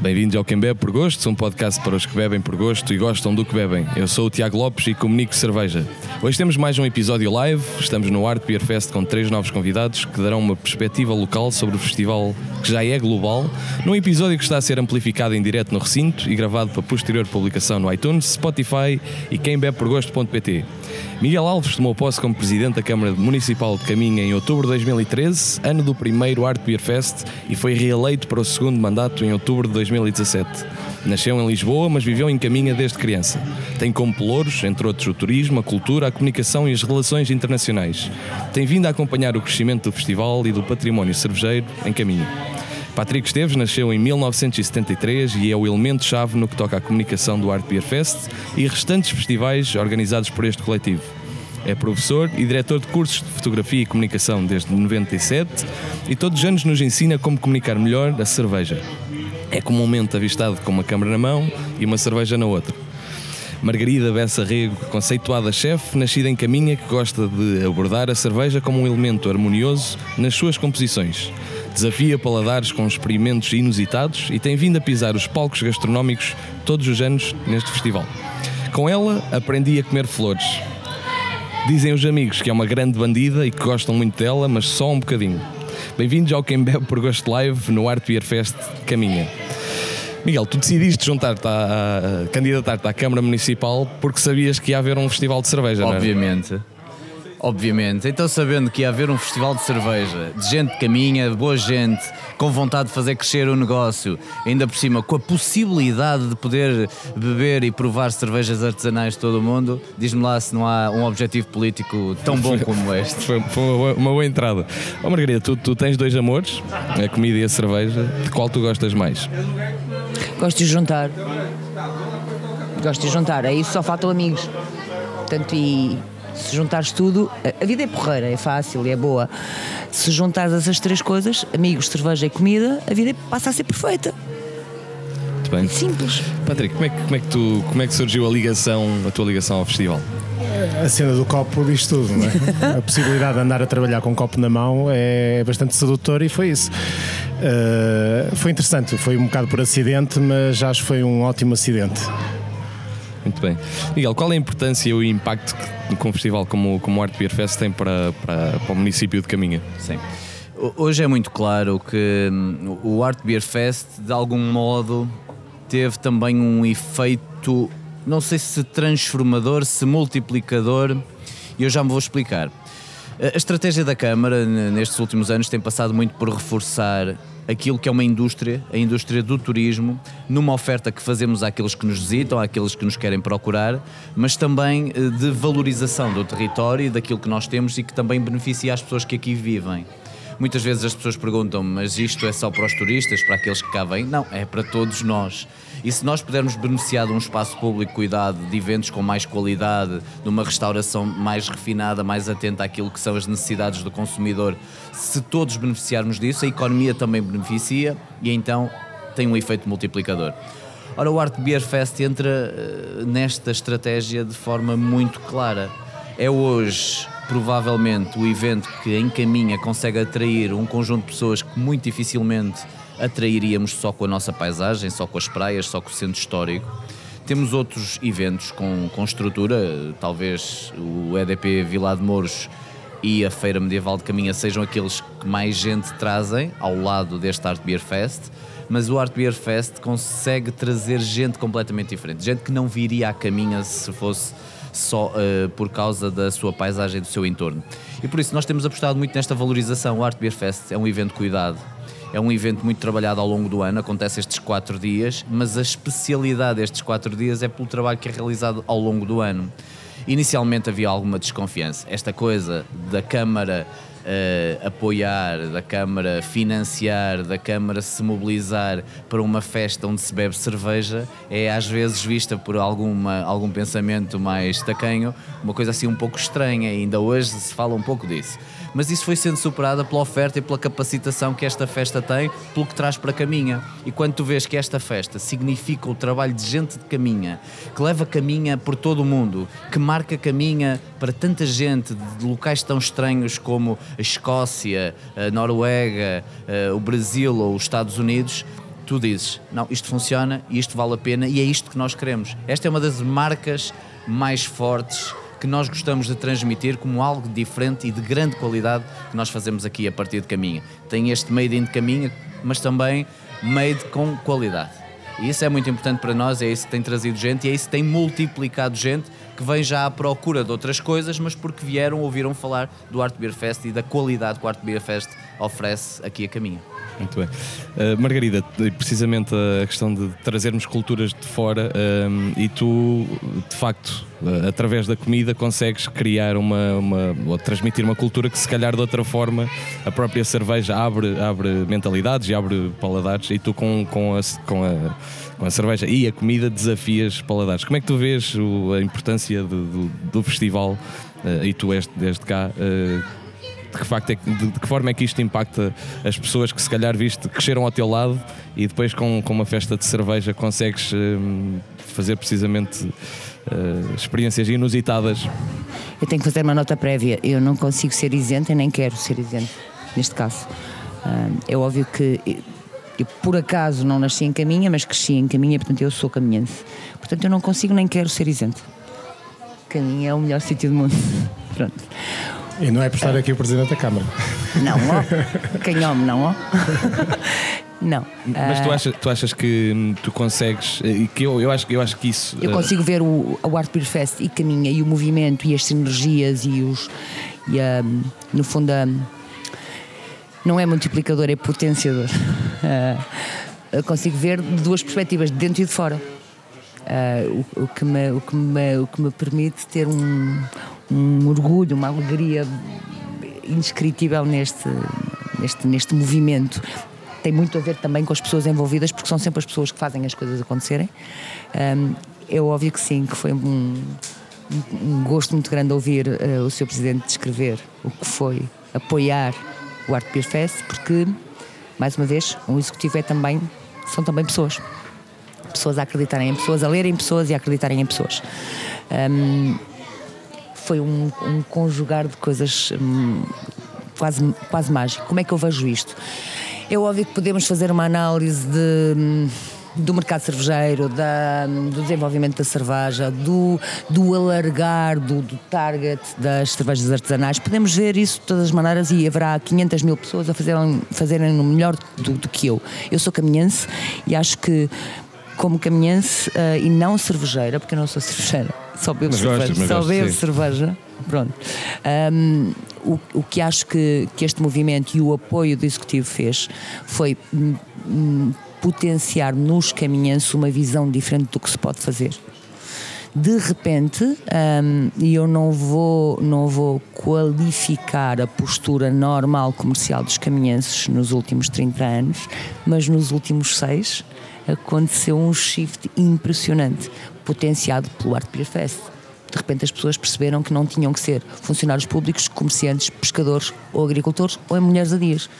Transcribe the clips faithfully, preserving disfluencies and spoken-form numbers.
Bem-vindos ao Quem Bebe por Gosto, um podcast para os que bebem por gosto e gostam do que bebem. Eu sou o Tiago Lopes e comunico cerveja. Hoje temos mais um episódio live, estamos no Art Beer Fest com três novos convidados que darão uma perspectiva local sobre o festival que já é global, num episódio que está a ser amplificado em direto no recinto e gravado para posterior publicação no iTunes, Spotify e quem bebe por gosto ponto pt. Miguel Alves tomou posse como Presidente da Câmara Municipal de Caminha em outubro de dois mil e treze, ano do primeiro Art Beer Fest, e foi reeleito para o segundo mandato em outubro de dois mil e dezassete. Nasceu em Lisboa, mas viveu em Caminha desde criança. Tem como pelouros, entre outros, o turismo, a cultura, a comunicação e as relações internacionais. Tem vindo a acompanhar o crescimento do festival e do património cervejeiro em Caminha. Patrick Esteves nasceu em mil novecentos e setenta e três e é o elemento-chave no que toca à comunicação do Art Beer Fest e restantes festivais organizados por este coletivo. É professor e diretor de cursos de fotografia e comunicação desde noventa e sete e todos os anos nos ensina como comunicar melhor a cerveja. É comumente avistado com uma câmara na mão e uma cerveja na outra. Margarida Bessa Rego, conceituada chefe, nascida em Caminha, que gosta de abordar a cerveja como um elemento harmonioso nas suas composições. Desafia paladares com experimentos inusitados e tem vindo a pisar os palcos gastronómicos todos os anos neste festival. Com ela, aprendi a comer flores. Dizem os amigos que é uma grande bandida e que gostam muito dela, mas só um bocadinho. Bem-vindos ao Quem Bebe por Gosto Live no Art Beer Fest Caminha. Miguel, tu decidiste juntar-te a, a, a candidatar-te à Câmara Municipal porque sabias que ia haver um festival de cerveja, não é? Obviamente. Obviamente. Então, sabendo que ia haver um festival de cerveja, de gente de Caminha, de boa gente, com vontade de fazer crescer o negócio, ainda por cima com a possibilidade de poder beber e provar cervejas artesanais de todo o mundo, diz-me lá se não há um objetivo político tão bom como este. Foi, foi uma, boa, uma boa entrada. Ó oh, Margarida, tu, tu tens dois amores, a comida e a cerveja, de qual tu gostas mais? Gosto de juntar. Gosto de juntar, aí só faltam amigos. Portanto, e... se juntares tudo, a vida é porreira, é fácil, é boa. Se juntares essas três coisas, amigos, cerveja e comida, a vida passa a ser perfeita. Muito bem. É simples. Patrick, como é, que, como, é que tu, como é que surgiu a ligação, a tua ligação ao festival? A cena do copo diz tudo, não é? A possibilidade de andar a trabalhar com um copo na mão é bastante sedutora e foi isso. Uh, foi interessante, foi um bocado por acidente, mas acho que foi um ótimo acidente. Muito bem. Miguel, qual é a importância e o impacto que um festival como, como o Art Beer Fest tem para, para, para o município de Caminha? Sim. Hoje é muito claro que o Art Beer Fest, de algum modo, teve também um efeito, não sei se transformador, se multiplicador, e eu já me vou explicar. A estratégia da Câmara, nestes últimos anos, tem passado muito por reforçar aquilo que é uma indústria, a indústria do turismo, numa oferta que fazemos àqueles que nos visitam, àqueles que nos querem procurar, mas também de valorização do território e daquilo que nós temos e que também beneficia as pessoas que aqui vivem. Muitas vezes as pessoas perguntam-me, mas isto é só para os turistas, para aqueles que cá vêm? Não, é para todos nós. E se nós pudermos beneficiar de um espaço público cuidado, de eventos com mais qualidade, de uma restauração mais refinada, mais atenta àquilo que são as necessidades do consumidor, se todos beneficiarmos disso, a economia também beneficia e então tem um efeito multiplicador. Ora, o Art Beer Fest entra nesta estratégia de forma muito clara. É hoje... provavelmente o evento que em Caminha consegue atrair um conjunto de pessoas que muito dificilmente atrairíamos só com a nossa paisagem, só com as praias, só com o centro histórico. Temos outros eventos com, com estrutura, talvez o E D P Vila de Mouros e a Feira Medieval de Caminha sejam aqueles que mais gente trazem ao lado deste Art Beer Fest, mas o Art Beer Fest consegue trazer gente completamente diferente, gente que não viria à Caminha se fosse só uh, por causa da sua paisagem, do seu entorno. E por isso nós temos apostado muito nesta valorização. O Art Beer Fest é um evento cuidado, é um evento muito trabalhado ao longo do ano, acontece estes quatro dias, mas a especialidade destes quatro dias é pelo trabalho que é realizado ao longo do ano. Inicialmente havia alguma desconfiança, esta coisa da Câmara uh, apoiar, da Câmara financiar, da Câmara se mobilizar para uma festa onde se bebe cerveja, é às vezes vista por alguma, algum pensamento mais tacanho, uma coisa assim um pouco estranha, ainda hoje se fala um pouco disso. Mas isso foi sendo superado pela oferta e pela capacitação que esta festa tem, pelo que traz para Caminha. E quando tu vês que esta festa significa o trabalho de gente de Caminha, que leva Caminha por todo o mundo, que marca Caminha para tanta gente de locais tão estranhos como a Escócia, a Noruega, o Brasil ou os Estados Unidos, tu dizes, não, isto funciona, isto vale a pena e é isto que nós queremos. Esta é uma das marcas mais fortes que nós gostamos de transmitir como algo diferente e de grande qualidade que nós fazemos aqui a partir de Caminha. Tem este made in de Caminha, mas também made com qualidade. E isso é muito importante para nós, é isso que tem trazido gente e é isso que tem multiplicado gente que vem já à procura de outras coisas, mas porque vieram, ouviram falar do Art Beer Fest e da qualidade que o Art Beer Fest oferece aqui a Caminha. Muito bem. Uh, Margarida, precisamente a questão de trazermos culturas de fora um, e tu, de facto, uh, através da comida consegues criar uma, uma, ou transmitir uma cultura que se calhar de outra forma a própria cerveja abre, abre mentalidades e abre paladares e tu com, com, a, com, a, com a cerveja e a comida desafias paladares. Como é que tu vês o, a importância do, do, do festival uh, e tu és desde cá... Uh, De que, facto é que, de, de que forma é que isto impacta as pessoas que se calhar viste cresceram ao teu lado e depois com, com uma festa de cerveja consegues hum, fazer precisamente uh, experiências inusitadas? Eu tenho que fazer uma nota prévia, eu não consigo ser isenta e nem quero ser isenta neste caso. Uh, é óbvio que eu por acaso não nasci em Caminha, mas cresci em Caminha, portanto eu sou caminhense, portanto eu não consigo nem quero ser isenta. Caminha é o melhor sítio do mundo. Pronto. E não é por estar aqui o Presidente da Câmara. Não, ó. Canhome, não, ó. Não. Mas tu achas, tu achas que tu consegues, e que eu, eu, acho, eu acho que isso... Eu consigo ver o, o Art Beer Fest e Caminha, e o movimento, e as sinergias, e os... E a, no fundo, a, não é multiplicador, é potenciador. Eu consigo ver de duas perspectivas, de dentro e de fora. O, o, que me, o, que me, o que me permite ter um... um orgulho, uma alegria indescritível neste, neste, neste movimento. Tem muito a ver também com as pessoas envolvidas, porque são sempre as pessoas que fazem as coisas acontecerem. Um, é óbvio que sim, que foi um, um gosto muito grande ouvir uh, o senhor Presidente descrever o que foi apoiar o Art Beer Fest, porque, mais uma vez, um executivo é também, são também pessoas. Pessoas a acreditarem em pessoas, a lerem pessoas e a acreditarem em pessoas. Um, Foi um, um conjugar de coisas hum, quase, quase mágico. Como é que eu vejo isto? É óbvio que podemos fazer uma análise de, do mercado cervejeiro, da, do desenvolvimento da cerveja, do, do alargar, do, do target das cervejas artesanais. Podemos ver isso de todas as maneiras e haverá quinhentas mil pessoas a fazerem, fazerem o melhor do, do que eu. Eu sou caminhense e acho que, como caminhense uh, e não cervejeira, porque eu não sou cervejeira, só bebo mas cerveja, gosto, só gosto, bebo sim. cerveja, pronto. Um, o, o que acho que, que este movimento e o apoio do Executivo fez foi m, m, potenciar nos caminhenses uma visão diferente do que se pode fazer. De repente, um, e eu não vou, não vou qualificar a postura normal comercial dos caminhenses nos últimos trinta anos, mas nos últimos seis aconteceu um shift impressionante, potenciado pelo Art Beer Fest. De repente as pessoas perceberam que não tinham que ser funcionários públicos, comerciantes, pescadores ou agricultores ou mulheres a dias.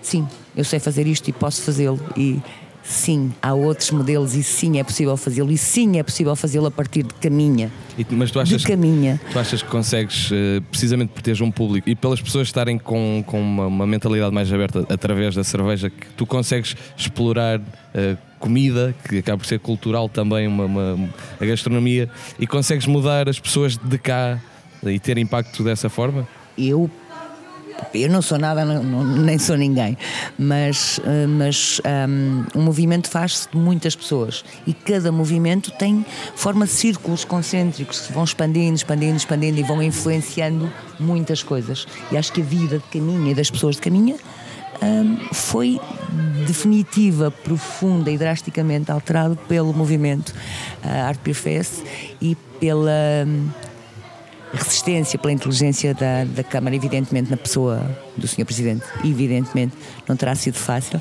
Sim, eu sei fazer isto e posso fazê-lo e sim, há outros modelos e sim é possível fazê-lo e sim é possível fazê-lo a partir de Caminha. E, mas tu achas, de Caminha. Tu achas que consegues, precisamente por teres um público e pelas pessoas estarem com, com uma, uma mentalidade mais aberta através da cerveja, que tu consegues explorar uh, comida, que acaba por ser cultural também, uma, uma, a gastronomia, e consegues mudar as pessoas de cá e ter impacto dessa forma? Eu Eu não sou nada, não, não, nem sou ninguém, mas, mas um, um movimento faz-se de muitas pessoas e cada movimento tem, forma círculos concêntricos que vão expandindo, expandindo, expandindo e vão influenciando muitas coisas. E acho que a vida de Caminha e das pessoas de Caminha um, foi definitiva, profunda e drasticamente alterada pelo movimento uh, Art Beer Fest e pela... Um, resistência, pela inteligência da, da Câmara, evidentemente na pessoa do senhor Presidente, evidentemente não terá sido fácil,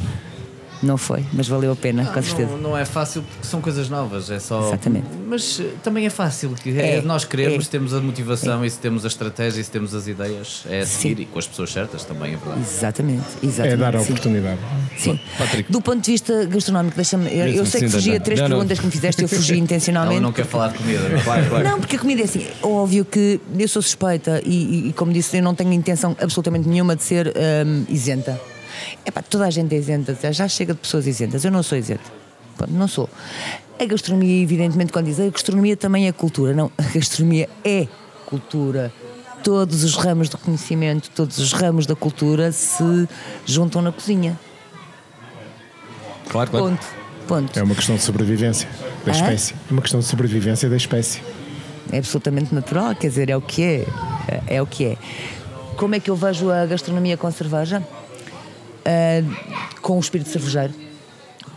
não foi, mas valeu a pena, não, com certeza. Não, não é fácil porque são coisas novas, é só... Exatamente. Mas também é fácil, que é, é, nós queremos, é. temos a motivação, é. e se temos a estratégia, e se temos as ideias, é a seguir, e com as pessoas certas também, é verdade. Exatamente, exatamente. É dar a sim. oportunidade. Sim. Patrick. Do ponto de vista gastronómico, deixa-me... Eu, eu sei que fugia três não, perguntas não. que me fizeste, eu fugi intencionalmente. Não, não quero falar de comida, não, claro, claro. Não, porque a comida é assim, óbvio que eu sou suspeita e, e como disse, eu não tenho intenção absolutamente nenhuma de ser um, isenta. Epá, toda a gente é isenta, já chega de pessoas isentas, eu não sou isenta, não sou. A gastronomia, evidentemente, quando diz a gastronomia também é cultura, não, a gastronomia é cultura. Todos os ramos do conhecimento, todos os ramos da cultura se juntam na cozinha. Claro, claro. Ponto. Ponto. É uma questão de sobrevivência da ah? espécie. É uma questão de sobrevivência da espécie. É absolutamente natural, quer dizer, é o que é. É o que é. Como é que eu vejo a gastronomia com a cerveja? Uh, com o espírito cervejeiro.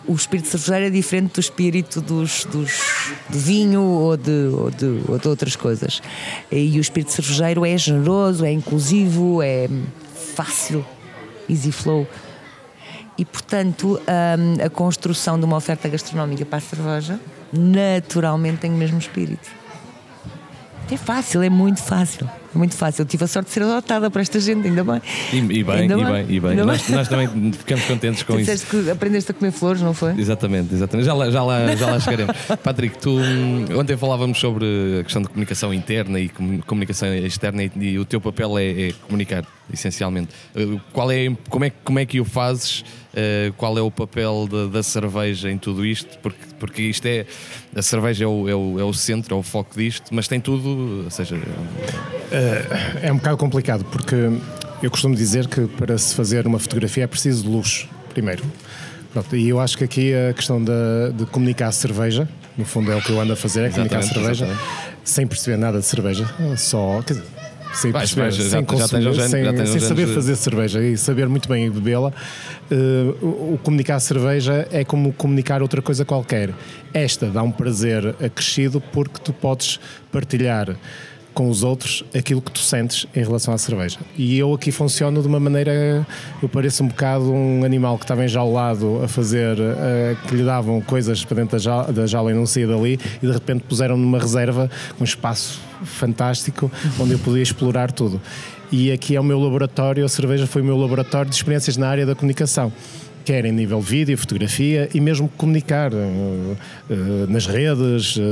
O espírito cervejeiro é diferente do espírito dos, dos, de vinho ou de, ou, de, ou de outras coisas. E o espírito cervejeiro é generoso, é inclusivo, é fácil, easy flow. E, portanto, a, a construção de uma oferta gastronómica para a cerveja naturalmente tem o mesmo espírito. É fácil, é muito fácil, é muito fácil. Eu tive a sorte de ser adotada por esta gente, ainda bem. E, e bem, ainda e bem, e bem. Nós, nós também ficamos contentes com tu isso. Que aprendeste a comer flores, não foi? Exatamente, exatamente. Já lá, já lá, já lá chegaremos. Patrick, tu ontem falávamos sobre a questão de comunicação interna e comunicação externa e, e o teu papel é, é comunicar, essencialmente. Qual é, como, é, como é que o fazes? Uh, qual é o papel de, da cerveja em tudo isto? Porque, porque isto é, a cerveja é o, é, o, é o centro, é o foco disto, mas tem tudo, ou seja... Uh, é um bocado complicado, porque eu costumo dizer que para se fazer uma fotografia é preciso de luz, primeiro. Pronto, e eu acho que aqui a questão de, de comunicar a cerveja, no fundo é o que eu ando a fazer, é comunicar a cerveja, exatamente. Sem perceber nada de cerveja, só... Quer dizer, sem perceber, sem consumir, sem saber fazer cerveja e saber muito bem bebê-la. Uh, o, o comunicar a cerveja é como comunicar outra coisa qualquer. Esta dá um prazer acrescido porque tu podes partilhar com os outros aquilo que tu sentes em relação à cerveja. E eu aqui funciono de uma maneira, eu pareço um bocado um animal que estava enjaulado a fazer, a, que lhe davam coisas para dentro da jaula, da jaula e não saía dali, e de repente puseram numa reserva, um espaço fantástico, onde eu podia explorar tudo. E aqui é o meu laboratório, a cerveja foi o meu laboratório de experiências na área da comunicação. Quer em nível vídeo, fotografia e mesmo comunicar uh, uh, nas redes, uh,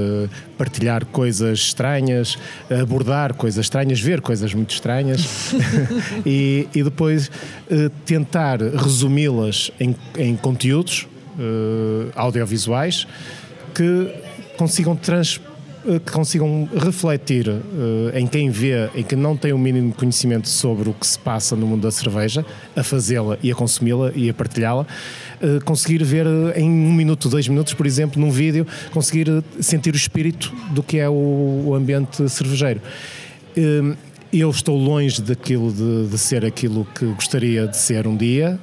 partilhar coisas estranhas, abordar coisas estranhas, ver coisas muito estranhas e, e depois uh, tentar resumi-las em, em conteúdos uh, audiovisuais que consigam trans, uh, que consigam refletir uh, em quem vê e que não tem o mínimo conhecimento sobre o que se passa no mundo da cerveja, a fazê-la e a consumi-la e a partilhá-la, conseguir ver em um minuto, dois minutos, por exemplo, num vídeo, conseguir sentir o espírito do que é o ambiente cervejeiro. Eu estou longe daquilo de, de ser aquilo que gostaria de ser um dia,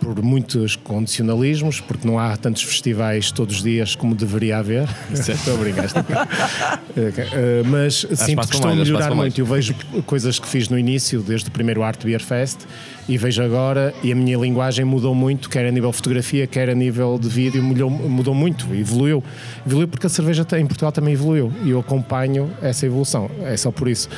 por muitos condicionalismos, porque não há tantos festivais todos os dias como deveria haver. Certo, obrigado. Mas as sinto que estão a melhorar muito. Eu vejo coisas que fiz no início, desde o primeiro Art Beer Fest, e vejo agora, e a minha linguagem mudou muito, quer a nível de fotografia, quer a nível de vídeo, mudou, mudou muito, evoluiu. Evoluiu porque a cerveja em Portugal também evoluiu, e eu acompanho essa evolução, é só por isso.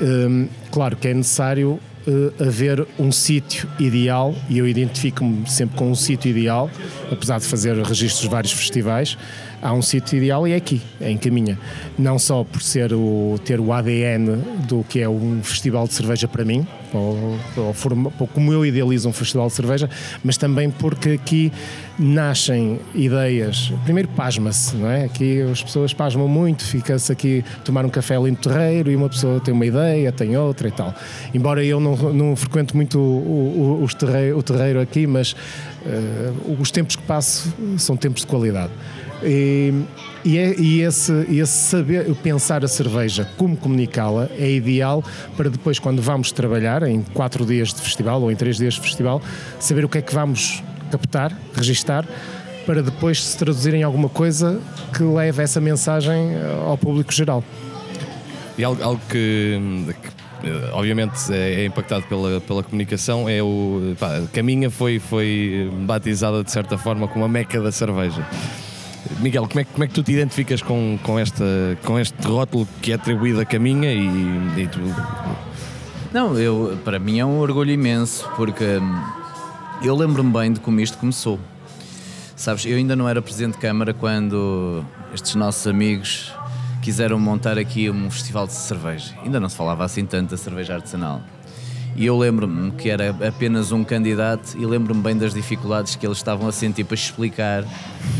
Hum, claro que é necessário Uh, haver um sítio ideal, e eu identifico-me sempre com um sítio ideal, apesar de fazer registros de vários festivais, há um sítio ideal e é aqui, é em Caminha. Não só por ser o, ter o A D N do que é um festival de cerveja para mim, ou, ou, forma, ou como eu idealizo um festival de cerveja, mas também porque aqui nascem ideias. Primeiro pasma-se, não é? Aqui as pessoas pasmam muito, fica-se aqui a tomar um café ali no terreiro e uma pessoa tem uma ideia, tem outra e tal. Embora eu não Não, não frequento muito o, o, os terreiro, o terreiro aqui, mas uh, os tempos que passo são tempos de qualidade. E, e, é, e esse, esse saber, pensar a cerveja, como comunicá-la, é ideal para depois, quando vamos trabalhar em quatro dias de festival ou em três dias de festival, saber o que é que vamos captar, registar, para depois se traduzir em alguma coisa que leve essa mensagem ao público geral. E algo, algo que... que... obviamente é impactado pela, pela comunicação, é o, pá, Caminha foi, foi batizada de certa forma como a meca da cerveja. Miguel, como é, como é que tu te identificas com, com, esta, com este rótulo que é atribuído a Caminha e, e tu? Não, eu, para mim é um orgulho imenso, porque eu lembro-me bem de como isto começou. Sabes, eu ainda não era presidente de Câmara quando estes nossos amigos quiseram montar aqui um festival de cerveja. Ainda não se falava assim tanto da cerveja artesanal. E eu lembro-me que era apenas um candidato e lembro-me bem das dificuldades que eles estavam a sentir para explicar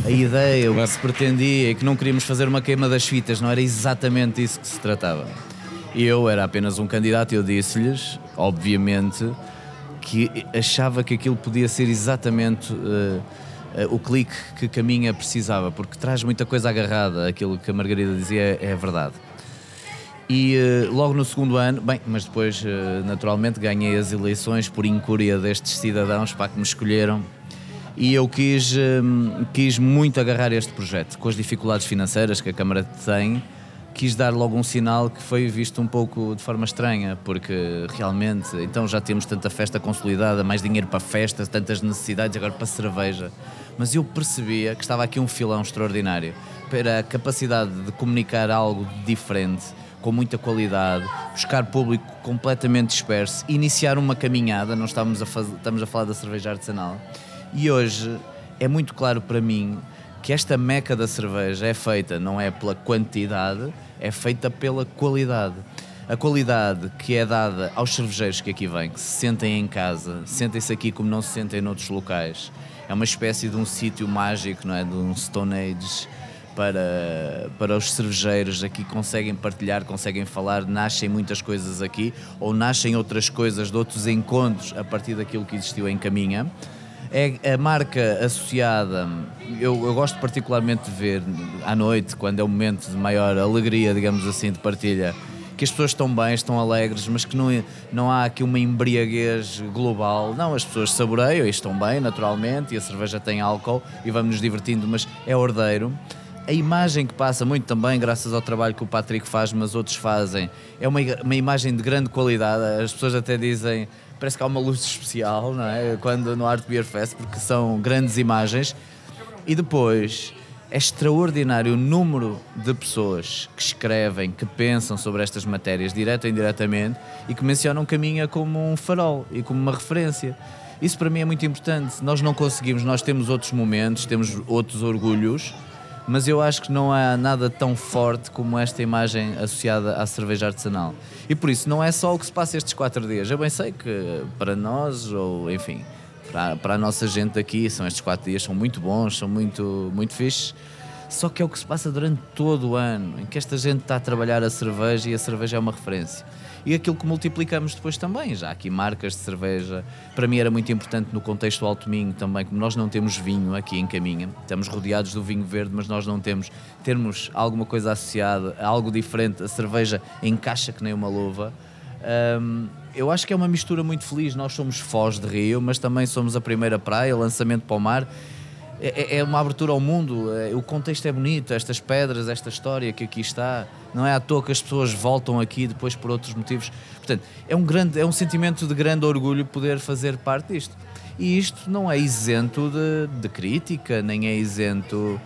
a ideia, o que se pretendia e que não queríamos fazer uma queima das fitas, não era exatamente isso que se tratava. E eu era apenas um candidato e eu disse-lhes, obviamente, que achava que aquilo podia ser exatamente uh, uh, o clique que Caminha precisava, porque traz muita coisa agarrada, aquilo que a Margarida dizia é verdade. E uh, logo no segundo ano, bem, mas depois uh, naturalmente ganhei as eleições por incúria destes cidadãos para que me escolheram e eu quis, uh, quis muito agarrar este projeto, com as dificuldades financeiras que a Câmara tem, quis dar logo um sinal que foi visto um pouco de forma estranha, porque realmente, então já temos tanta festa consolidada, mais dinheiro para festas, tantas necessidades, agora para cerveja, mas eu percebia que estava aqui um filão extraordinário, para a capacidade de comunicar algo diferente, com muita qualidade, buscar público completamente disperso, iniciar uma caminhada, nós estamos a, faz... estamos a falar da cerveja artesanal, e hoje é muito claro para mim que esta meca da cerveja é feita, não é pela quantidade, é feita pela qualidade. A qualidade que é dada aos cervejeiros que aqui vêm, que se sentem em casa, sentem-se aqui como não se sentem noutros locais. É uma espécie de um sítio mágico, não é? De um Stone Age. Para, para os cervejeiros aqui conseguem partilhar, conseguem falar, nascem muitas coisas aqui ou nascem outras coisas de outros encontros a partir daquilo que existiu em Caminha. É a marca associada, eu, eu gosto particularmente de ver à noite, quando é o momento de maior alegria, digamos assim, de partilha, que as pessoas estão bem, estão alegres, mas que não, não há aqui uma embriaguez global. Não, as pessoas saboreiam e estão bem, naturalmente, e a cerveja tem álcool e vamos nos divertindo, mas é ordeiro. A imagem que passa muito também, graças ao trabalho que o Patrick faz, mas outros fazem, é uma, uma imagem de grande qualidade. As pessoas até dizem, parece que há uma luz especial, não é? Quando no Art Beer Fest, porque são grandes imagens. E depois, é extraordinário o número de pessoas que escrevem, que pensam sobre estas matérias, direto ou indiretamente, e que mencionam Caminha como um farol e como uma referência. Isso para mim é muito importante. Nós não conseguimos, nós temos outros momentos, temos outros orgulhos, mas eu acho que não há nada tão forte como esta imagem associada à cerveja artesanal. E por isso, não é só o que se passa estes quatro dias. Eu bem sei que para nós, ou enfim, para, para a nossa gente aqui, são estes quatro dias, são muito bons, são muito, muito fixes. Só que é o que se passa durante todo o ano, em que esta gente está a trabalhar a cerveja e a cerveja é uma referência. E aquilo que multiplicamos depois também, já há aqui marcas de cerveja, para mim era muito importante no contexto do Alto Minho também, como nós não temos vinho aqui em Caminha, estamos rodeados do vinho verde, mas nós não temos, termos alguma coisa associada, algo diferente, a cerveja encaixa que nem uma luva. Hum, eu acho que é uma mistura muito feliz, nós somos Foz de Rio, mas também somos a primeira praia, lançamento para o mar. É uma abertura ao mundo, o contexto é bonito, estas pedras, esta história que aqui está, não é à toa que as pessoas voltam aqui depois por outros motivos. Portanto, é um, grande, é um sentimento de grande orgulho poder fazer parte disto. E isto não é isento de, de crítica, nem é isento,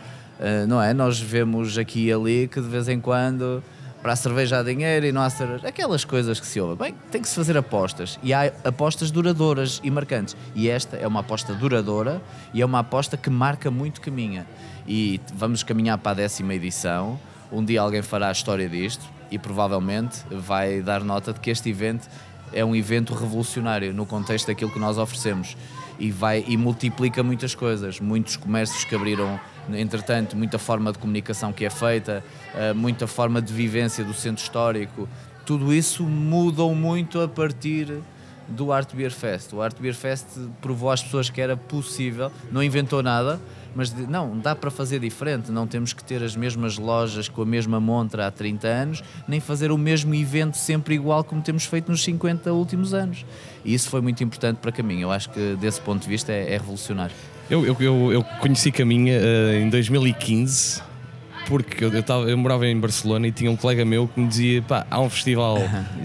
não é? Nós vemos aqui e ali que de vez em quando para a cerveja há dinheiro e não há cerveja. Aquelas coisas que se ouvem. Bem, tem que se fazer apostas. E há apostas duradouras e marcantes. E esta é uma aposta duradoura e é uma aposta que marca muito Caminha. E vamos caminhar para a décima edição. Um dia alguém fará a história disto e provavelmente vai dar nota de que este evento é um evento revolucionário no contexto daquilo que nós oferecemos. E, vai, e multiplica muitas coisas, muitos comércios que abriram, entretanto, muita forma de comunicação que é feita, muita forma de vivência do centro histórico, tudo isso mudou muito a partir do Art Beer Fest. O Art Beer Fest provou às pessoas que era possível, não inventou nada, mas não, dá para fazer diferente, não temos que ter as mesmas lojas com a mesma montra há trinta anos, nem fazer o mesmo evento sempre igual como temos feito nos cinquenta últimos anos. E isso foi muito importante para Caminha, eu acho que desse ponto de vista é, é revolucionário. Eu, eu, eu, eu conheci Caminha uh, em dois mil e quinze, porque eu, eu, tava, eu morava em Barcelona e tinha um colega meu que me dizia, pá, há um festival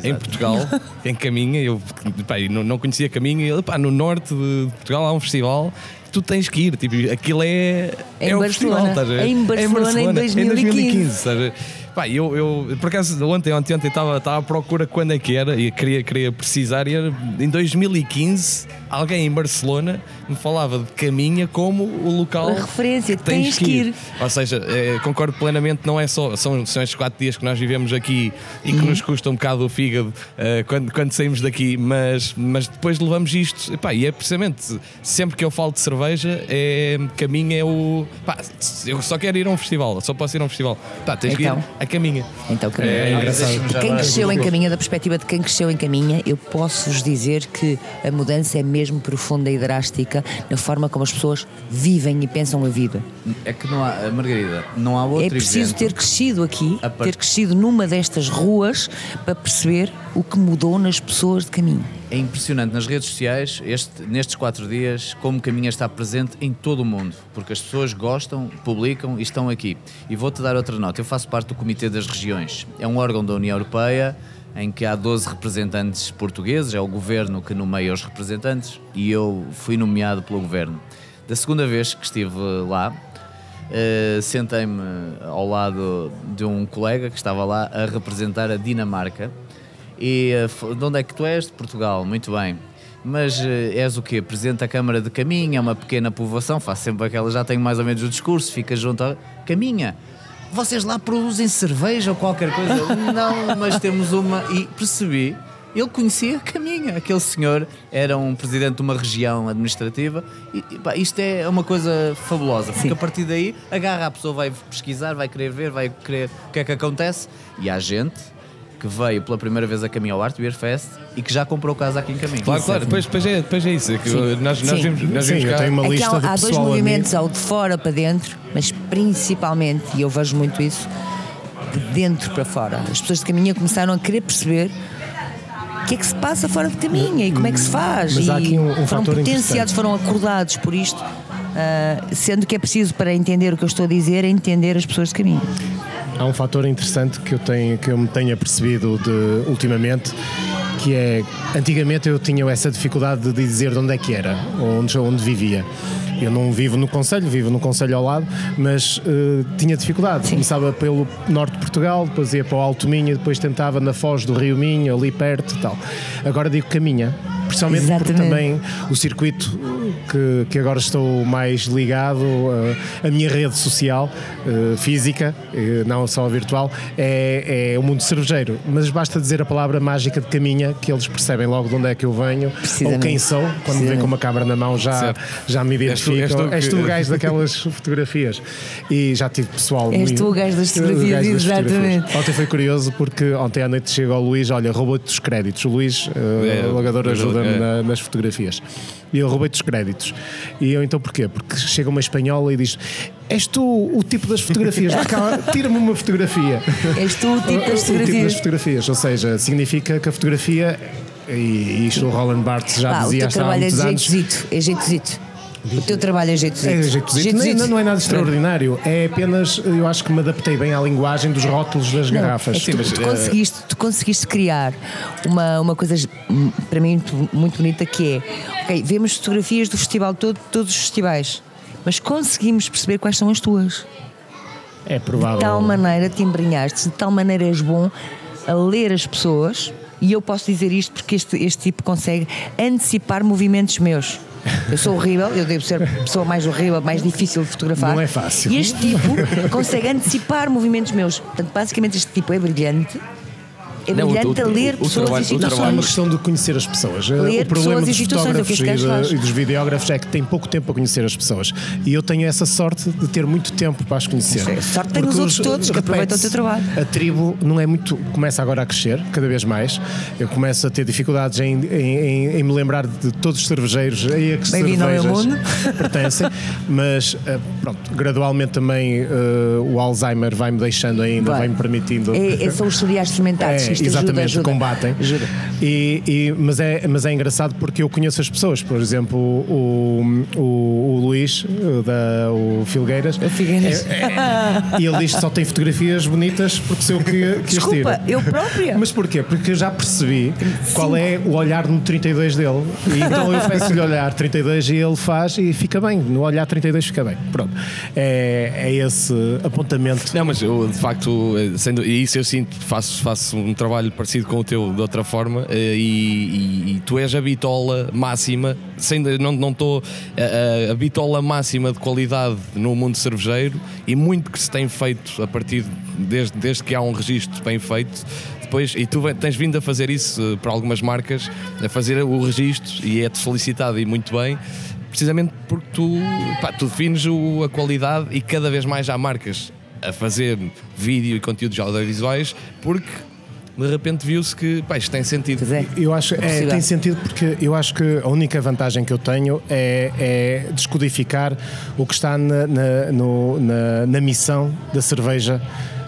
em Portugal, em Caminha, eu pá, não, não conhecia Caminha, e ele, pá, no norte de Portugal há um festival... tu tens que ir, tipo, aquilo é, é, é o festival, estás a ver? É em Barcelona, é em Barcelona em dois mil e quinze, estás a ver? Pá, eu, eu, por acaso, ontem, ontem, ontem estava, estava à procura quando é que era, e queria, queria precisar, e era em dois mil e quinze, alguém em Barcelona me falava de Caminha como o local. A referência, que tens, tens que ir. ir. Ou seja, é, concordo plenamente, não é só, são, são estes quatro dias que nós vivemos aqui e que uhum. nos custa um bocado o fígado uh, quando, quando saímos daqui, mas, mas depois levamos isto, e, pá, e é precisamente, sempre que eu falo de cerveja, é, Caminha é o... Pá, eu só quero ir a um festival, só posso ir a um festival. Pá, tens então, que ir a Caminha. Então, Caminha. É, é engraçado. Quem cresceu em Caminha, da perspectiva de quem cresceu em Caminha, eu posso-vos dizer que a mudança é mesmo profunda e drástica na forma como as pessoas vivem e pensam a vida. É que não há, Margarida, não há outro. É preciso ter crescido aqui, part... ter crescido numa destas ruas para perceber o que mudou nas pessoas de Caminha. É impressionante, nas redes sociais, este, nestes quatro dias, como Caminha está presente em todo o mundo, porque as pessoas gostam, publicam e estão aqui. E vou-te dar outra nota, eu faço parte do Comitê das Regiões, é um órgão da União Europeia, em que há doze representantes portugueses, é o governo que nomeia os representantes, e eu fui nomeado pelo governo. Da segunda vez que estive lá, Uh, sentei-me ao lado de um colega que estava lá a representar a Dinamarca. E uh, de onde é que tu és? De Portugal, muito bem. Mas uh, és o quê? Presidente da Câmara de Caminha, é uma pequena povoação, faço sempre aquela, já tenho mais ou menos o discurso, fica junto a... Caminha, vocês lá produzem cerveja ou qualquer coisa? Não, mas temos uma... E percebi, ele conhecia Caminha, aquele senhor era um presidente de uma região administrativa e, e pá, isto é uma coisa fabulosa, porque Sim. a partir daí agarra a pessoa, vai pesquisar, vai querer ver, vai querer o que é que acontece, e há gente que veio pela primeira vez a Caminho ao Art Beer Fest e que já comprou casa aqui em Caminho. Claro, claro, depois, depois, é, depois é isso. É que nós, nós Sim. vimos, nós Sim, vimos cá. Eu tenho uma lista de há dois movimentos, ao de fora para dentro, mas principalmente, e eu vejo muito isso, de dentro para fora. As pessoas de Caminho começaram a querer perceber o que é que se passa fora de Caminha e como é que se faz. Mas há aqui um, um foram potenciados, foram acordados por isto, uh, sendo que é preciso, para entender o que eu estou a dizer, entender as pessoas de Caminha. Há um fator interessante que eu, tenho, que eu me tenho apercebido de, ultimamente, que é, antigamente eu tinha essa dificuldade de dizer de onde é que era, onde, onde vivia. Eu não vivo no Conselho, vivo no Conselho ao lado, mas uh, tinha dificuldade. Sim. Começava pelo norte de Portugal, depois ia para o Alto Minho, depois tentava na foz do Rio Minho, ali perto e tal. Agora digo Caminha, principalmente Exatamente. Porque também o circuito que, que agora estou mais ligado, uh, a minha rede social, uh, física, uh, não só virtual, é, é o mundo cervejeiro. Mas basta dizer a palavra mágica de Caminha, que eles percebem logo de onde é que eu venho, ou quem sou, quando me vêem com uma câmara na mão já, já me identifico. És tu, és tu o gajo daquelas fotografias. E já tive pessoal. És tu o gajo das fotografias, exatamente. Ontem foi curioso porque ontem à noite chega ao Luís, olha, roubou-te os créditos. O Luís, é, o logador, ajuda-me é. na, nas fotografias. E eu roubei-te os créditos. E eu então porquê? Porque chega uma espanhola e diz: és tu o tipo das fotografias, vai cá, tira-me uma fotografia. És tu o tipo das fotografias. O tipo das fotografias. Ou seja, significa que a fotografia, e isto o Roland Barthes já ah, dizia há muitos é anos. Jeitosito, é jeitosito. O teu trabalho é jeitosito. É jeitosito. Não, não é nada extraordinário. É apenas, eu acho que me adaptei bem à linguagem dos rótulos das garrafas. Não, assim, tu, mas, tu, é... conseguiste, tu conseguiste criar uma, uma coisa, para mim, muito, muito bonita, que é, ok, vemos fotografias do festival, todo, todos os festivais, mas conseguimos perceber quais são as tuas. É provável. De tal maneira te embrenhaste, de tal maneira és bom a ler as pessoas, e eu posso dizer isto porque este, este tipo consegue antecipar movimentos meus. Eu sou horrível, eu devo ser a pessoa mais horrível, mais difícil de fotografar. Não é fácil. E este tipo consegue antecipar movimentos meus. Portanto, basicamente este tipo é brilhante. É não, brilhante o, o, a ler o, o pessoas trabalho, e situações. Não, é uma questão de conhecer as pessoas. Ler o problema dos fotógrafos e, de, e dos videógrafos é que tem pouco tempo a conhecer as pessoas. E eu tenho essa sorte de ter muito tempo para as conhecer. Sei, sorte tem os outros todos que aproveitam o teu trabalho. A tribo não é muito... Começa agora a crescer, cada vez mais. Eu começo a ter dificuldades em, em, em, em me lembrar de todos os cervejeiros e a que cervejas pertencem. Mas, pronto, gradualmente também uh, o Alzheimer vai-me deixando ainda, vai-me permitindo... É, são os cereais fermentados. É, isto exatamente, ajuda, ajuda. Combatem. Ajuda. E, e, mas, é, mas é engraçado porque eu conheço as pessoas, por exemplo, o, o, o Luís, o, da, o Filgueiras. O Filgueiras. É, é, e ele diz que só tem fotografias bonitas porque sou eu que, que Desculpa, as tiro. Eu própria. Mas porquê? Porque eu já percebi Sim. qual é o olhar no trinta e dois dele. E então eu faço-lhe olhar trinta e dois e ele faz e fica bem. No olhar trinta e dois fica bem. Pronto. É, é esse apontamento. Não, mas eu, de facto, sendo, e isso eu sinto, faço, faço um trabalho parecido com o teu, de outra forma, e, e, e tu és a bitola máxima, sem, não estou, a, a bitola máxima de qualidade no mundo cervejeiro, e muito que se tem feito a partir, desde, desde que há um registro bem feito. Depois, e tu tens vindo a fazer isso para algumas marcas, a fazer o registro, e é-te solicitado, e muito bem, precisamente porque tu, pá, tu defines o, a qualidade, e cada vez mais há marcas a fazer vídeo e conteúdos audiovisuais porque de repente viu-se que, pá, isto tem sentido. É, eu acho, é, tem sentido porque eu acho que a única vantagem que eu tenho é, é descodificar o que está na, na, no, na, na missão da cerveja.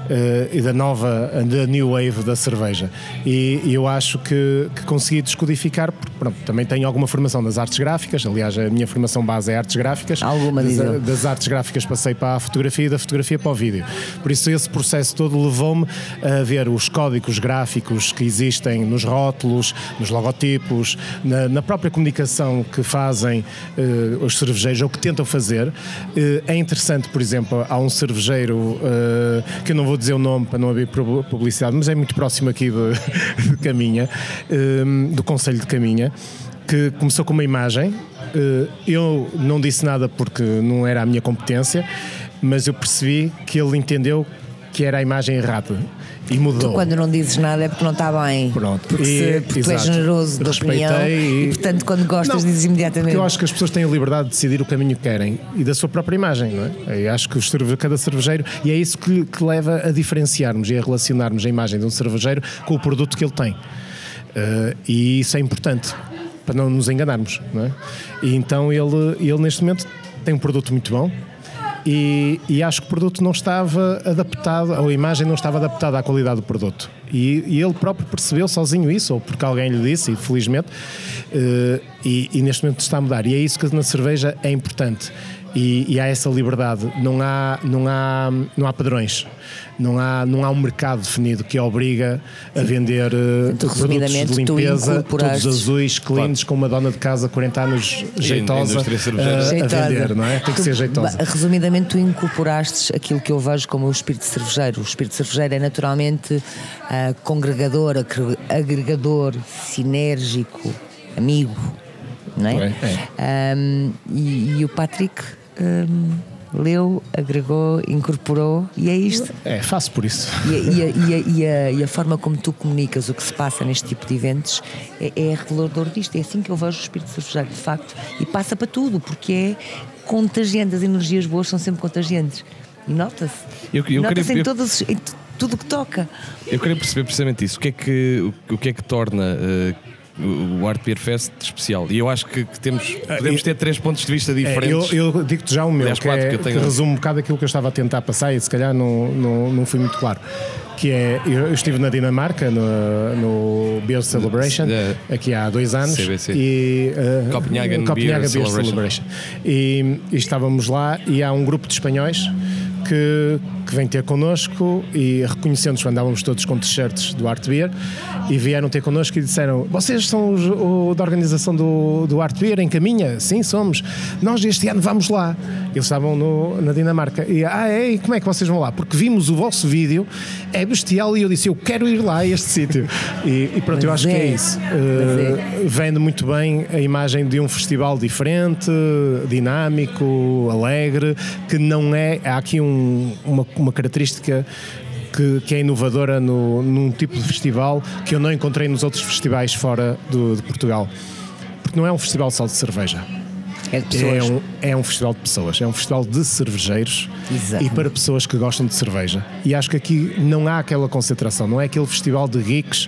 Uh, e da nova, da new wave da cerveja, e, e eu acho que, que consegui descodificar porque, pronto, também tenho alguma formação das artes gráficas, aliás a minha formação base é artes gráficas, alguma das, a, das artes gráficas passei para a fotografia e da fotografia para o vídeo, por isso esse processo todo levou-me a ver os códigos gráficos que existem nos rótulos, nos logotipos, na, na própria comunicação que fazem uh, os cervejeiros, ou que tentam fazer. Uh, é interessante, por exemplo, há um cervejeiro uh, que eu não vou Vou dizer o nome para não haver publicidade, mas é muito próximo aqui de, de Caminha, do Conselho de Caminha, que começou com uma imagem. Eu não disse nada porque não era a minha competência, mas eu percebi que ele entendeu que era a imagem errada e mudou. Tu, quando não dizes nada, é porque não está bem. Pronto. Porque, e, se, porque tu és generoso de opinião e, e portanto quando gostas não, dizes imediatamente. Porque eu acho que as pessoas têm a liberdade de decidir o caminho que querem e da sua própria imagem, não é? Eu acho que o, cada cervejeiro, e é isso que, que leva a diferenciarmos e a relacionarmos a imagem de um cervejeiro com o produto que ele tem, uh, e isso é importante para não nos enganarmos, não é? E então ele, ele neste momento tem um produto muito bom. E, e acho que o produto não estava adaptado, ou a imagem não estava adaptada à qualidade do produto, e, e ele próprio percebeu sozinho isso, ou porque alguém lhe disse, felizmente, uh, e, e neste momento está a mudar, e é isso que na cerveja é importante. E, e há essa liberdade, não há, não há, não há padrões, não há, não há um mercado definido que obriga a vender então, produtos de limpeza, todos azuis, cleans, claro, com uma dona de casa de quarenta anos jeitosa, a, a vender, não é? Tem que ser jeitosa. Resumidamente, tu incorporaste aquilo que eu vejo como o espírito cervejeiro. O espírito cervejeiro é naturalmente uh, congregador, agregador, sinérgico, amigo, não é? É. Um, e, e o Patrick... Um... leu, agregou, incorporou, e é isto. É, faço por isso. E a, e, a, e, a, e, a, e a forma como tu comunicas o que se passa neste tipo de eventos é, é revelador disto. É assim que eu vejo o espírito cervejeiro, de facto, e passa para tudo, porque é contagiante. As energias boas são sempre contagiantes. E nota-se. Eu, eu nota-se queria... em todas, em t- tudo que toca. Eu queria perceber precisamente isso. O que é que, o, o que, é que torna... Uh... o Art Beer Fest especial, e eu acho que temos, podemos ter três pontos de vista diferentes. É, eu, eu digo-te já o meu, dez, que, é, que, que resume um bocado aquilo que eu estava a tentar passar, e se calhar não, não, não fui muito claro, que é, eu estive na Dinamarca no, no Beer Celebration aqui há dois anos, C B C. E uh, Copenhagen, Copenhagen Beer, Beer Celebration, Celebration. E, e estávamos lá, e há um grupo de espanhóis que, que vem ter connosco, e reconhecendo-nos, andávamos todos com t-shirts do Art Beer, e vieram ter connosco e disseram: vocês são os, o, da organização do, do Art Beer em Caminha? Sim, somos. Nós este ano vamos lá. Eles estavam no, na Dinamarca. E ah, é? E como é que vocês vão lá? Porque vimos o vosso vídeo, é bestial, e eu disse: eu quero ir lá a este sítio. E, e pronto, mas eu acho é. que é isso. Uh, é. Vende muito bem a imagem de um festival diferente, dinâmico, alegre, que não é. Há aqui um Uma, uma característica que, que é inovadora no, num tipo de festival que eu não encontrei nos outros festivais fora do, de Portugal, porque não é um festival só de cerveja. É de pessoas. É um, é um festival de pessoas, é um festival de cervejeiros. Exato. E para pessoas que gostam de cerveja. E acho que aqui não há aquela concentração, não é aquele festival de geeks,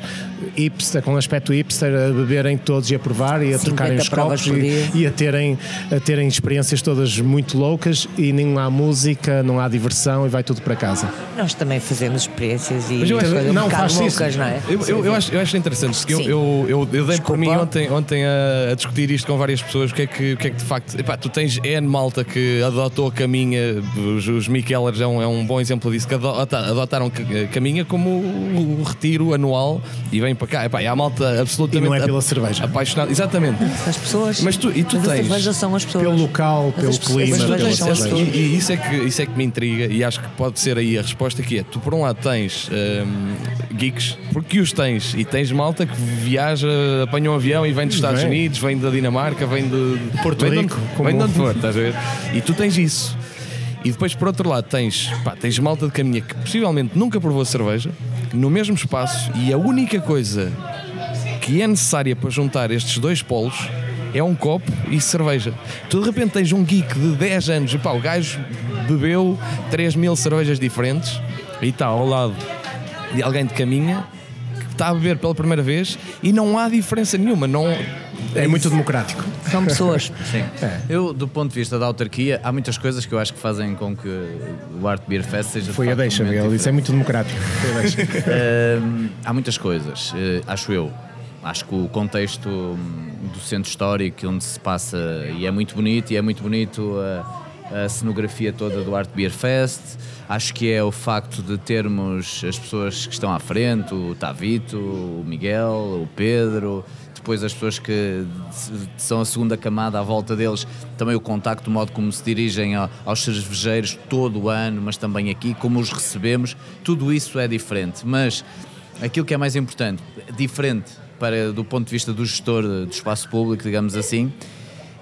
hipster, com aspecto hipster, a beberem todos e a provar e a trocarem os copos e, e a, terem, a terem experiências todas muito loucas e nem há música, não há diversão e vai tudo para casa. Nós também fazemos experiências e coisas um bocado loucas, não é? Eu, eu, eu, acho, eu acho interessante, que eu, eu, eu, eu dei por mim ontem, ontem a, a discutir isto com várias pessoas, o que é que, o que, é que de facto... Epá, tu tens N malta que adotou a Caminha, os, os Mikkeller é um, é um bom exemplo disso, que adotaram Caminha como o, o retiro anual e vêm para cá. Epá, e há malta absolutamente... E não é pela a, cerveja. Apaixonada, exatamente. As pessoas. Mas tu, e tu mas tens... As cervejas são as pessoas. Pelo local, as pelo as clima. As pelo são as pessoas. E, e isso, é que, isso é que me intriga e acho que pode ser aí a resposta, que é, tu por um lado tens um, geeks, porque os tens, e tens malta que viaja, apanha um avião e vem dos Estados Unidos, vem da Dinamarca, vem de Porto Rico, vem de onde for, estás a ver? E tu tens isso. E depois, por outro lado, tens, pá, tens malta de Caminha que possivelmente nunca provou cerveja, no mesmo espaço, e a única coisa que é necessária para juntar estes dois polos é um copo e cerveja. Tu de repente tens um geek de dez anos, e pá, o gajo bebeu três mil cervejas diferentes e está ao lado de alguém de Caminha que está a beber pela primeira vez e não há diferença nenhuma, não... É muito democrático. São pessoas. Sim. É. Eu, do ponto de vista da autarquia, há muitas coisas que eu acho que fazem com que o Art Beer Fest seja... Foi a deixa, Miguel. Isso é muito democrático. Foi a deixa. uh, há muitas coisas, uh, acho eu. Acho que o contexto do centro histórico, onde se passa, e é muito bonito, e é muito bonito a, a cenografia toda do Art Beer Fest. Acho que é o facto de termos as pessoas que estão à frente, o Tavito, o Miguel, o Pedro... Depois as pessoas que são a segunda camada à volta deles, também o contacto, o modo como se dirigem aos cervejeiros todo o ano, mas também aqui, como os recebemos, tudo isso é diferente. Mas aquilo que é mais importante, diferente para, do ponto de vista do gestor do espaço público, digamos assim,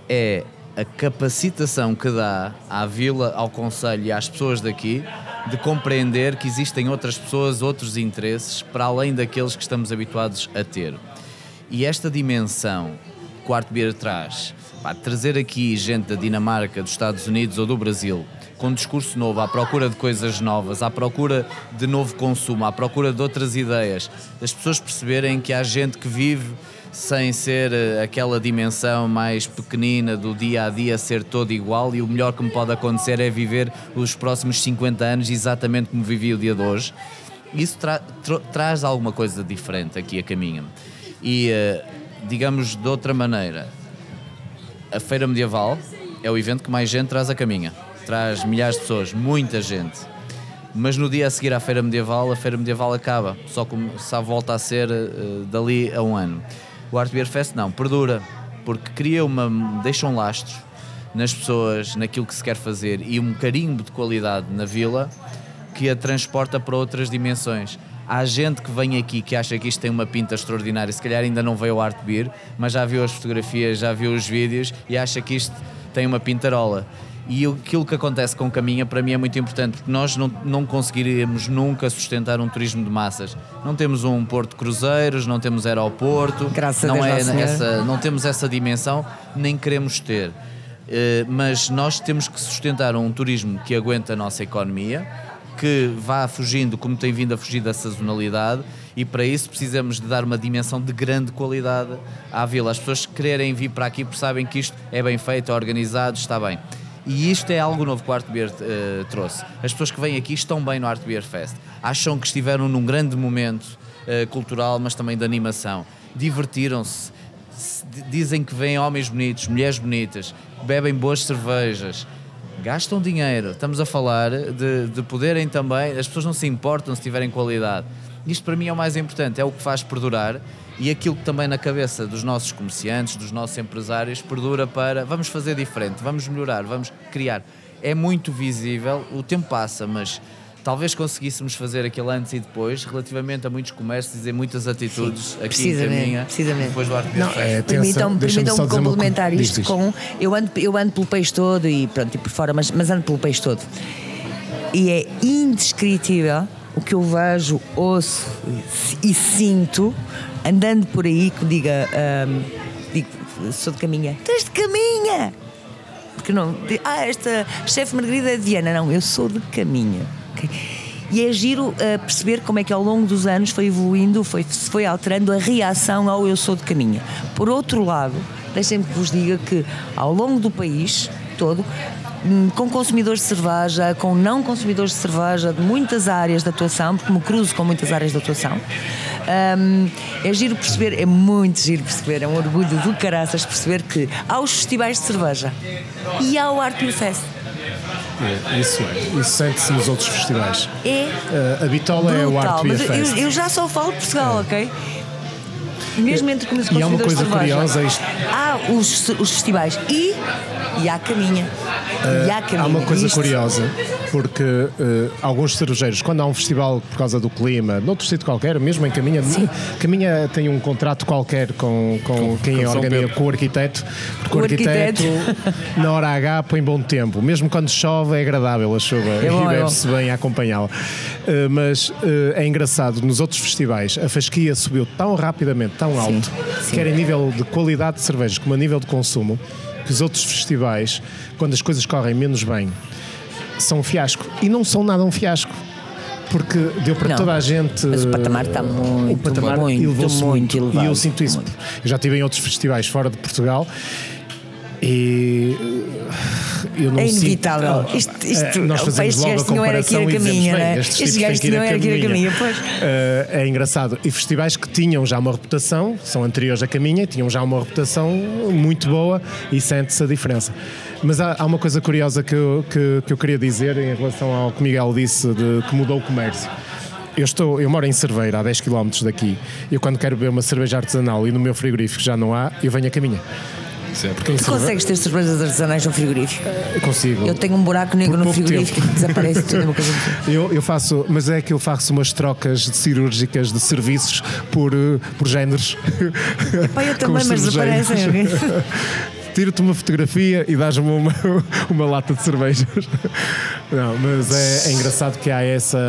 é a capacitação que dá à vila, ao concelho e às pessoas daqui de compreender que existem outras pessoas, outros interesses, para além daqueles que estamos habituados a ter. E esta dimensão que o Art Beer traz, pá, trazer aqui gente da Dinamarca, dos Estados Unidos ou do Brasil, com um discurso novo, à procura de coisas novas, à procura de novo consumo, à procura de outras ideias, as pessoas perceberem que há gente que vive sem ser aquela dimensão mais pequenina do dia-a-dia, ser todo igual, e o melhor que me pode acontecer é viver os próximos cinquenta anos exatamente como vivi o dia de hoje. Isso tra- tra- traz alguma coisa diferente aqui a Caminha. E, digamos de outra maneira, a Feira Medieval é o evento que mais gente traz a Caminha. Traz milhares de pessoas, muita gente. Mas no dia a seguir à Feira Medieval, a Feira Medieval acaba. Só começa a volta a ser uh, dali a um ano. O Art Beer Fest não, perdura. Porque cria uma, deixa um lastro nas pessoas, naquilo que se quer fazer, e um carimbo de qualidade na vila que a transporta para outras dimensões. Há gente que vem aqui que acha que isto tem uma pinta extraordinária, se calhar ainda não veio ao Art Beer, mas já viu as fotografias, já viu os vídeos e acha que isto tem uma pintarola. E aquilo que acontece com Caminha para mim é muito importante, porque nós não, não conseguiríamos nunca sustentar um turismo de massas. Não temos um porto de cruzeiros, não temos aeroporto, Graças não, a Deus, é, essa, não temos essa dimensão, nem queremos ter. Uh, mas nós temos que sustentar um turismo que aguente a nossa economia, que vá fugindo, como tem vindo a fugir, da sazonalidade, e para isso precisamos de dar uma dimensão de grande qualidade à vila. As pessoas que quererem vir para aqui sabem que isto é bem feito, é organizado, está bem. E isto é algo novo que o Art Beer uh, trouxe. As pessoas que vêm aqui estão bem no Art Beer Fest. Acham que estiveram num grande momento uh, cultural, mas também de animação. Divertiram-se. Dizem que vêm homens bonitos, mulheres bonitas, bebem boas cervejas. Gastam dinheiro, estamos a falar de, de poderem também, as pessoas não se importam se tiverem qualidade. Isto para mim é o mais importante, é o que faz perdurar, e aquilo que também na cabeça dos nossos comerciantes, dos nossos empresários, perdura para vamos fazer diferente, vamos melhorar, vamos criar. É muito visível, o tempo passa, mas talvez conseguíssemos fazer aquilo antes e depois, relativamente a muitos comércios e muitas atitudes. Sim, aqui precisamente, em Caminha, precisamente. Depois do Arte de é, Permitam-me, permitam-me complementar isto com... Eu ando, eu ando pelo país todo e pronto, e por fora, mas, mas ando pelo país todo. E é indescritível o que eu vejo, ouço e sinto, andando por aí, que diga... Hum, digo, sou de Caminha. Tu és de Caminha! Porque não, de, ah, esta chefe Margarida é de Viana. Não, eu sou de Caminha. Okay. E é giro uh, perceber como é que ao longo dos anos foi evoluindo, foi, se foi alterando a reação ao eu sou de Caminha. Por outro lado, deixem-me que vos diga que ao longo do país todo, com consumidores de cerveja, com não consumidores de cerveja, de muitas áreas de atuação, porque me cruzo com muitas áreas de atuação, um, é giro perceber, é muito giro perceber, é um orgulho do caraças perceber que há os festivais de cerveja e há o Art Beer Fest. É, isso é, isso sente-se nos outros festivais. É uh, a bitola brutal, é o Art Beer Fest. Eu, eu já só falo de Portugal, é. Ok? Mesmo entre os consumidores. E há uma coisa curiosa, isto... Há os, os festivais e, e há a Caminha. Uh, e há a Caminha. Há uma coisa isto... curiosa, porque uh, alguns cervejeiros, quando há um festival por causa do clima, noutro sítio qualquer, mesmo em Caminha, sim. Caminha tem um contrato qualquer com, com, com quem com organiza, com o arquiteto, porque o arquiteto, arquiteto na hora H põe bom tempo. Mesmo quando chove é agradável a chuva é bom, e bebe-se é bem a acompanhá-la. Uh, mas uh, é engraçado, nos outros festivais a fasquia subiu tão rapidamente, tão alto, sim, sim. Quer em nível de qualidade de cervejas como a nível de consumo, que os outros festivais, quando as coisas correm menos bem, são um fiasco. E não são nada um fiasco, porque deu para não, toda a gente... Mas o patamar está muito, o patamar muito, elevou-se muito, muito elevado. E eu sinto isso. Muito. Eu já estive em outros festivais fora de Portugal e... Eu não é inevitável. Sinto, isto, isto, nós fazemos logo a comparação e dizemos, bem, estes gajos não era aqui a Caminha. É engraçado. E festivais que tinham já uma reputação, são anteriores à Caminha, tinham já uma reputação muito boa e sente-se a diferença. Mas há, há uma coisa curiosa que eu, que, que eu queria dizer em relação ao que o Miguel disse, de que mudou o comércio. Eu, estou, eu moro em Cerveira, a dez quilómetros daqui. Eu quando quero beber uma cerveja artesanal e no meu frigorífico já não há, eu venho a Caminha. Certo. Tu consegues ter cervejas artesanais no frigorífico? Eu consigo. Eu tenho um buraco negro no frigorífico tempo. Que desaparece tudo. Uma coisa eu, eu faço, mas é que eu faço umas trocas cirúrgicas de serviços por, por géneros. Epá, eu também, mas desaparecem. Tiro-te uma fotografia e dás-me uma, uma lata de cervejas. Não, mas é, é engraçado que há essa...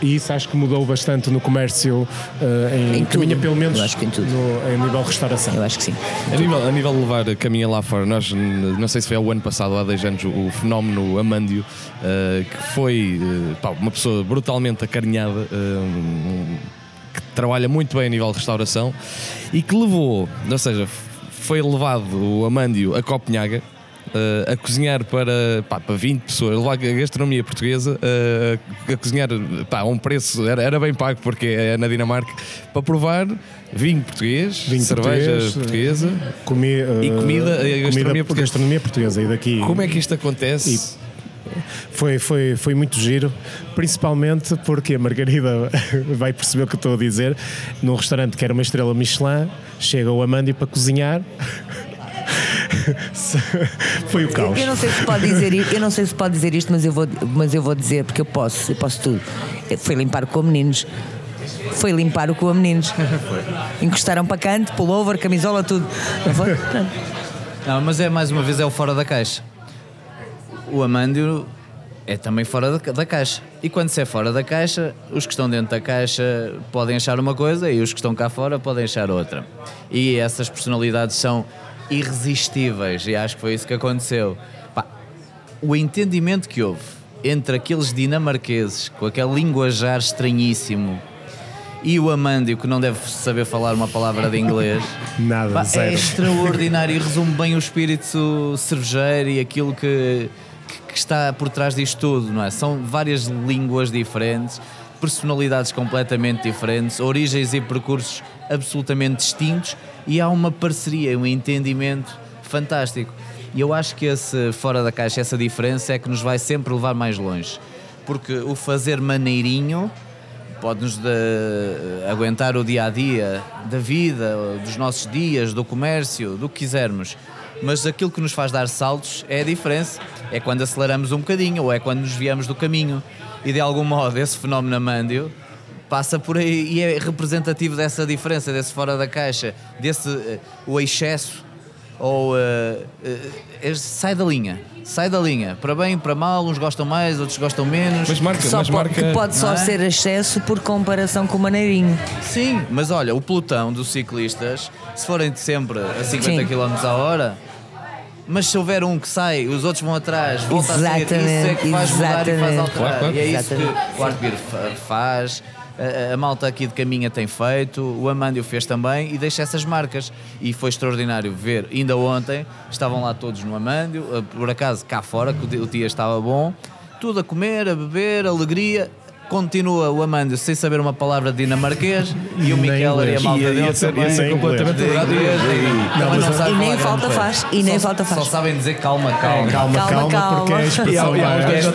E isso acho que mudou bastante no comércio, uh, em, em Caminha, pelo menos, eu acho que em tudo. No, em nível restauração. Eu acho que sim. A nível, a nível de levar a Caminha lá fora, nós, não sei se foi ao ano passado, há dez anos, o fenómeno Amândio, uh, que foi uh, pá, uma pessoa brutalmente acarinhada, uh, um, que trabalha muito bem a nível de restauração e que levou, ou seja... Foi levado o Amândio a Copenhaga, uh, a cozinhar para, pá, para vinte pessoas, levar a gastronomia portuguesa, uh, a cozinhar pá, a um preço, era, era bem pago porque é na Dinamarca, para provar vinho português, vinho cerveja português, portuguesa comi, uh, e comida, uh, gastronomia, comida portuguesa. gastronomia portuguesa. E daqui, como é que isto acontece? E... Foi, foi, foi muito giro, principalmente porque a Margarida vai perceber o que eu estou a dizer. Num restaurante que era uma estrela Michelin, chega o Amândio para cozinhar. Foi o caos. Eu não sei se pode dizer, eu não sei se pode dizer isto, mas eu vou, mas eu vou dizer, porque eu posso, eu posso tudo. Foi limpar o com meninos. Foi limpar o com meninos. Encostaram para canto, pullover, camisola, tudo. Não foi? Não, mas é mais uma vez é o fora da caixa. O Amândio é também fora da, da caixa. E quando se é fora da caixa, os que estão dentro da caixa podem achar uma coisa e os que estão cá fora podem achar outra. E essas personalidades são irresistíveis, e acho que foi isso que aconteceu. Pá, o entendimento que houve entre aqueles dinamarqueses, com aquele linguajar estranhíssimo, e o Amândio, que não deve saber falar uma palavra de inglês. Nada, pá, zero. É extraordinário e resume bem o espírito cervejeiro e aquilo que... que está por trás disto tudo, não é? São várias línguas diferentes, personalidades completamente diferentes, origens e percursos absolutamente distintos, e há uma parceria, um entendimento fantástico. E eu acho que esse fora da caixa, essa diferença é que nos vai sempre levar mais longe, porque o fazer maneirinho pode-nos de... aguentar o dia-a-dia da vida, dos nossos dias, do comércio, do que quisermos. Mas aquilo que nos faz dar saltos é a diferença, é quando aceleramos um bocadinho ou é quando nos viemos do caminho. E de algum modo esse fenómeno Amândio passa por aí e é representativo dessa diferença, desse fora da caixa, desse uh, o excesso ou uh, uh, sai da linha, sai da linha, para bem, para mal, uns gostam mais, outros gostam menos. Mas marca, só mas pode, marca... que pode só é? Ser excesso por comparação com o maneirinho. Sim, mas olha, o pelotão dos ciclistas, se forem de sempre a cinquenta quilómetros à hora, mas se houver um que sai, os outros vão atrás, volta a sair, isso é que faz mudar e faz alterar. Claro, claro. E é isso exatamente. Que o Art Beer faz, a, a malta aqui de Caminha tem feito, o Amândio fez também e deixa essas marcas. E foi extraordinário ver, ainda ontem, estavam lá todos no Amândio, por acaso cá fora, que o dia estava bom, tudo a comer, a beber, alegria. Continua o Amândio sem saber uma palavra de dinamarquês e o Mikkeller e a malta dele também completamente português e nem falta faz e nem falta faz. Só sabem dizer calma, calma, calma, calma, porque é a expressão dele. A dois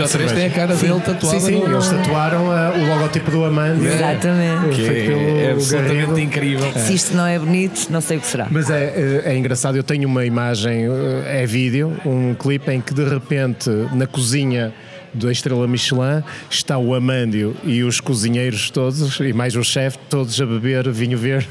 ou três tem a cara dele tatuada. Sim, sim, eles tatuaram o logotipo do Amândio. Exatamente. É absolutamente incrível. Se isto não é bonito, não sei o que será. Mas é engraçado, eu tenho uma imagem, é vídeo, um clipe em que de repente na cozinha da estrela Michelin está o Amândio e os cozinheiros todos e mais o chefe, todos a beber vinho verde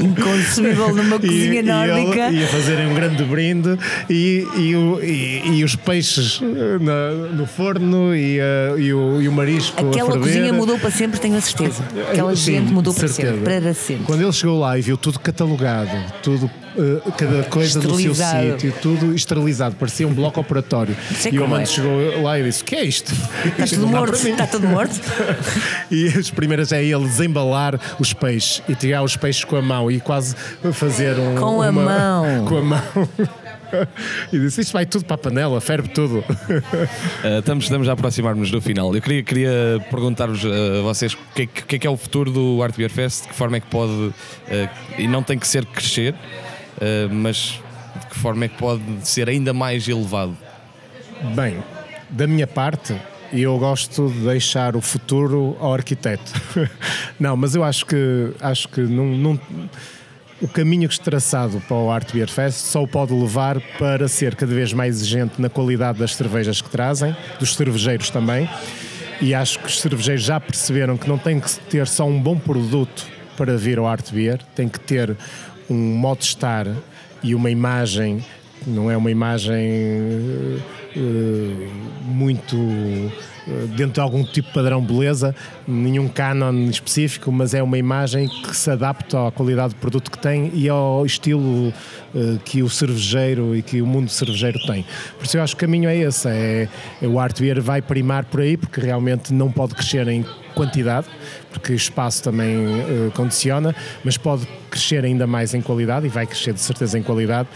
inconsumível numa cozinha e, nórdica, e a fazerem um grande brinde e, e, e, e os peixes na, no forno e, a, e, o, e o marisco aquela a cozinha mudou para sempre, tenho a certeza aquela sim, gente mudou para sempre, para sempre quando ele chegou lá e viu tudo catalogado, tudo cada coisa do seu sítio, tudo esterilizado, parecia um bloco operatório. E o Amândio é. chegou lá e disse: o que é isto? Está tudo morto, está tudo morto. E as primeiras é ele desembalar os peixes e tirar os peixes com a mão e quase fazer um. Com uma, a mão. Com a mão. E disse: isto vai tudo para a panela, ferve tudo. Uh, estamos, estamos a aproximar-nos do final. Eu queria, queria perguntar-vos uh, a vocês o que, que, que é o futuro do Art Beer Fest, de que forma é que pode, uh, e não tem que ser crescer. Uh, mas de que forma é que pode ser ainda mais elevado? Bem, da minha parte, eu gosto de deixar o futuro ao arquiteto. Não, mas eu acho que, acho que não, não, o caminho que está traçado para o Art Beer Fest só o pode levar para ser cada vez mais exigente na qualidade das cervejas que trazem, dos cervejeiros também, e acho que os cervejeiros já perceberam que não tem que ter só um bom produto para vir ao Art Beer, tem que ter um modo de estar e uma imagem, não é uma imagem uh, muito uh, dentro de algum tipo de padrão beleza, nenhum canon específico, mas é uma imagem que se adapta à qualidade do produto que tem e ao estilo uh, que o cervejeiro e que o mundo cervejeiro tem. Por isso eu acho que o caminho é esse, é, é o Art Beer vai primar por aí, porque realmente não pode crescer em quantidade, porque o espaço também uh, condiciona, mas pode crescer ainda mais em qualidade, e vai crescer de certeza em qualidade,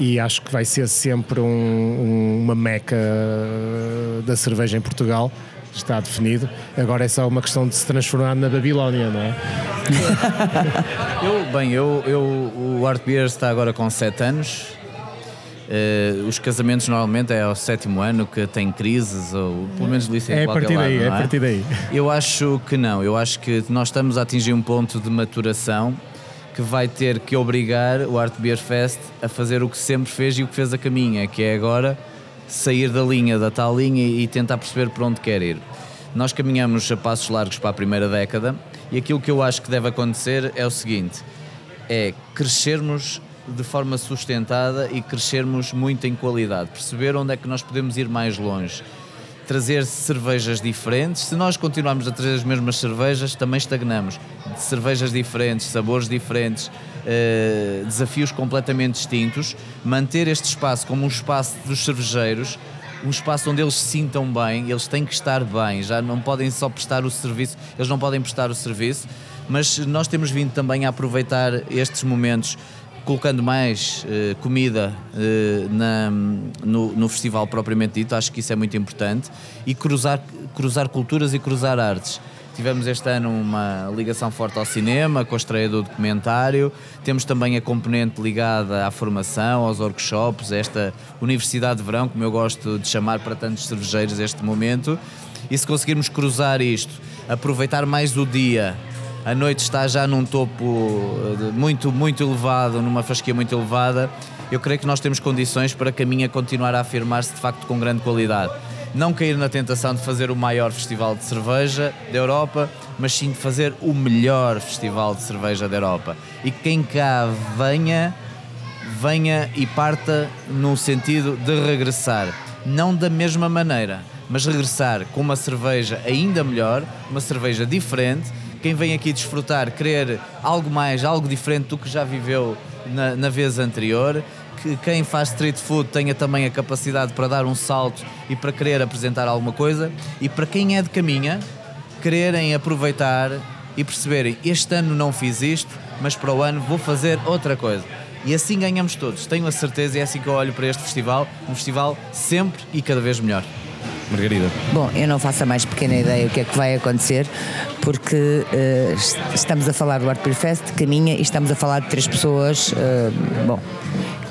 e acho que vai ser sempre um, um, uma meca da cerveja em Portugal, está definido. Agora é só uma questão de se transformar na Babilónia, não é? eu, bem, eu, eu, o Art Beer está agora com sete anos, Uh, os casamentos normalmente é ao sétimo ano que tem crises, ou pelo menos licenciado. É a partir daí, é a partir daí. Eu acho que não, eu acho que nós estamos a atingir um ponto de maturação que vai ter que obrigar o Art Beer Fest a fazer o que sempre fez e o que fez a Caminha, que é agora sair da linha, da tal linha e tentar perceber por onde quer ir. Nós caminhamos a passos largos para a primeira década e aquilo que eu acho que deve acontecer é o seguinte: é crescermos de forma sustentada e crescermos muito em qualidade, perceber onde é que nós podemos ir mais longe, trazer cervejas diferentes. Se nós continuarmos a trazer as mesmas cervejas, também estagnamos. Cervejas diferentes, sabores diferentes, eh, desafios completamente distintos, manter este espaço como um espaço dos cervejeiros, um espaço onde eles se sintam bem, eles têm que estar bem, já não podem só prestar o serviço, eles não podem prestar o serviço, mas nós temos vindo também a aproveitar estes momentos, colocando mais eh, comida eh, na, no, no festival propriamente dito. Acho que isso é muito importante, e cruzar, cruzar culturas e cruzar artes. Tivemos este ano uma ligação forte ao cinema, com a estreia do documentário, temos também a componente ligada à formação, aos workshops, esta Universidade de Verão, como eu gosto de chamar para tantos cervejeiros este momento, e se conseguirmos cruzar isto, aproveitar mais o dia. A noite está já num topo muito, muito elevado, numa fasquia muito elevada. Eu creio que nós temos condições para a Caminha continuar a afirmar-se de facto com grande qualidade. Não cair na tentação de fazer o maior festival de cerveja da Europa, mas sim de fazer o melhor festival de cerveja da Europa. E quem cá venha, venha e parta no sentido de regressar. Não da mesma maneira, mas regressar com uma cerveja ainda melhor, uma cerveja diferente. Quem vem aqui desfrutar, querer algo mais, algo diferente do que já viveu na, na vez anterior, que quem faz street food tenha também a capacidade para dar um salto e para querer apresentar alguma coisa, e para quem é de Caminha, quererem aproveitar e perceberem, este ano não fiz isto, mas para o ano vou fazer outra coisa. E assim ganhamos todos, tenho a certeza, e é assim que eu olho para este festival, um festival sempre e cada vez melhor. Margarida. Bom, eu não faço a mais pequena ideia o que é que vai acontecer, porque uh, estamos a falar do Art Beer Fest, de Caminha, e estamos a falar de três pessoas, uh, bom,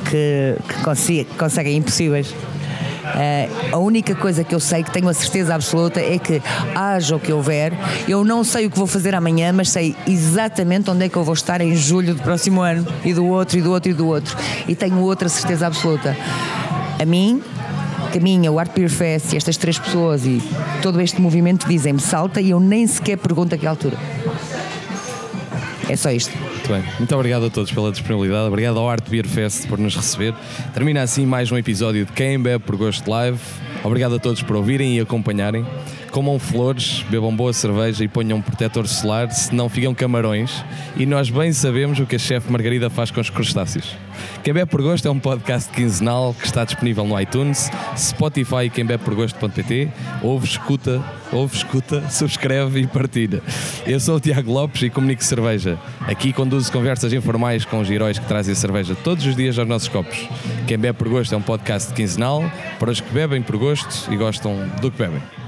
que, que consi- conseguem impossíveis. Uh, a única coisa que eu sei, que tenho a certeza absoluta, é que haja o que houver, eu não sei o que vou fazer amanhã, mas sei exatamente onde é que eu vou estar em julho do próximo ano, e do outro, e do outro, e do outro, e tenho outra certeza absoluta. A mim, Caminha, o Art Beer Fest, estas três pessoas e todo este movimento dizem-me salta, e eu nem sequer pergunto a que altura. É só isto. Muito bem. Muito obrigado a todos pela disponibilidade. Obrigado ao Art Beer Fest por nos receber. Termina assim mais um episódio de Quem Bebe por Gosto Live. Obrigado a todos por ouvirem e acompanharem. Comam flores, bebam boa cerveja e ponham um protetor solar, senão ficam camarões. E nós bem sabemos o que a chefe Margarida faz com os crustáceos. Quem Bebe por Gosto é um podcast quinzenal que está disponível no iTunes, Spotify e quem bebe por gosto ponto p t. Ouve, escuta, ouve, escuta, subscreve e partilha. Eu sou o Tiago Lopes e comunico cerveja. Aqui conduzo conversas informais com os heróis que trazem a cerveja todos os dias aos nossos copos. Quem Bebe por Gosto é um podcast quinzenal para os que bebem por gosto e gostam do que bebem.